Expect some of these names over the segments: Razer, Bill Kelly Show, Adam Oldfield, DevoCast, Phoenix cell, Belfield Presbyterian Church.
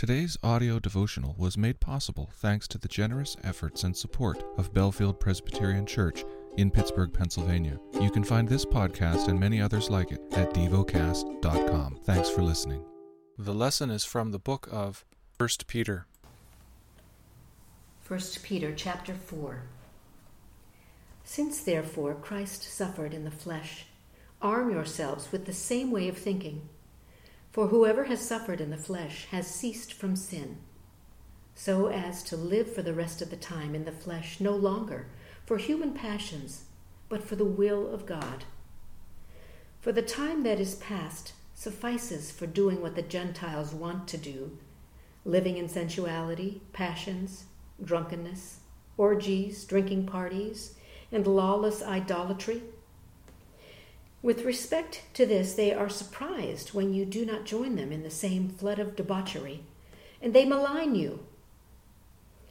Today's audio devotional was made possible thanks to the generous efforts and support of Belfield Presbyterian Church in Pittsburgh, Pennsylvania. You can find this podcast and many others like it at devocast.com. Thanks for listening. The lesson is from the book of 1 Peter. 1 Peter chapter 4. Since therefore Christ suffered in the flesh, arm yourselves with the same way of thinking. For whoever has suffered in the flesh has ceased from sin, so as to live for the rest of the time in the flesh no longer for human passions, but for the will of God. For the time that is past suffices for doing what the Gentiles want to do, living in sensuality, passions, drunkenness, orgies, drinking parties, and lawless idolatry. With respect to this, they are surprised when you do not join them in the same flood of debauchery, and they malign you.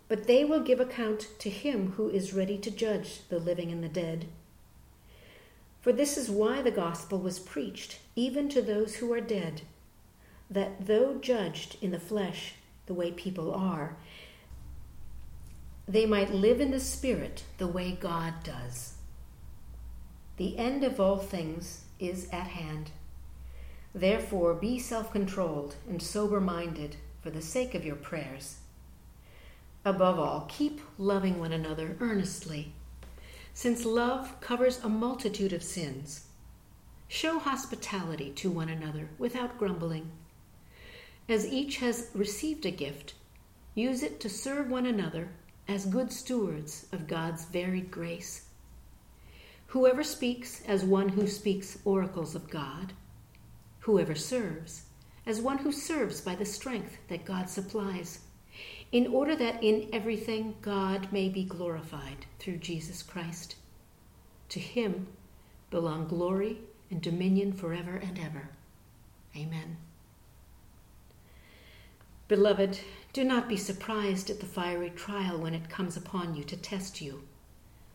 But they will give account to him who is ready to judge the living and the dead. For this is why the gospel was preached, even to those who are dead, that though judged in the flesh the way people are, they might live in the spirit the way God does. The end of all things is at hand. Therefore, be self-controlled and sober-minded for the sake of your prayers. Above all, keep loving one another earnestly, since love covers a multitude of sins. Show hospitality to one another without grumbling. As each has received a gift, use it to serve one another as good stewards of God's varied grace. Whoever speaks, as one who speaks oracles of God. Whoever serves, as one who serves by the strength that God supplies, in order that in everything God may be glorified through Jesus Christ. To him belong glory and dominion forever and ever. Amen. Beloved, do not be surprised at the fiery trial when it comes upon you to test you,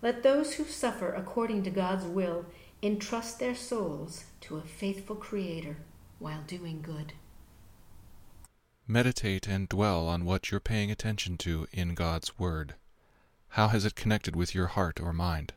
let those who suffer according to God's will entrust their souls to a faithful Creator while doing good. Meditate and dwell on what you're paying attention to in God's Word. How has it connected with your heart or mind?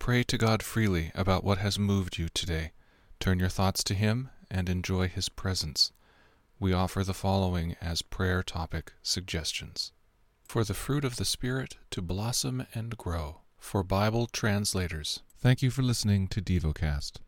Pray to God freely about what has moved you today. Turn your thoughts to Him and enjoy His presence. We offer the following as prayer topic suggestions. For the fruit of the Spirit to blossom and grow. For Bible translators. Thank you for listening to DevoCast.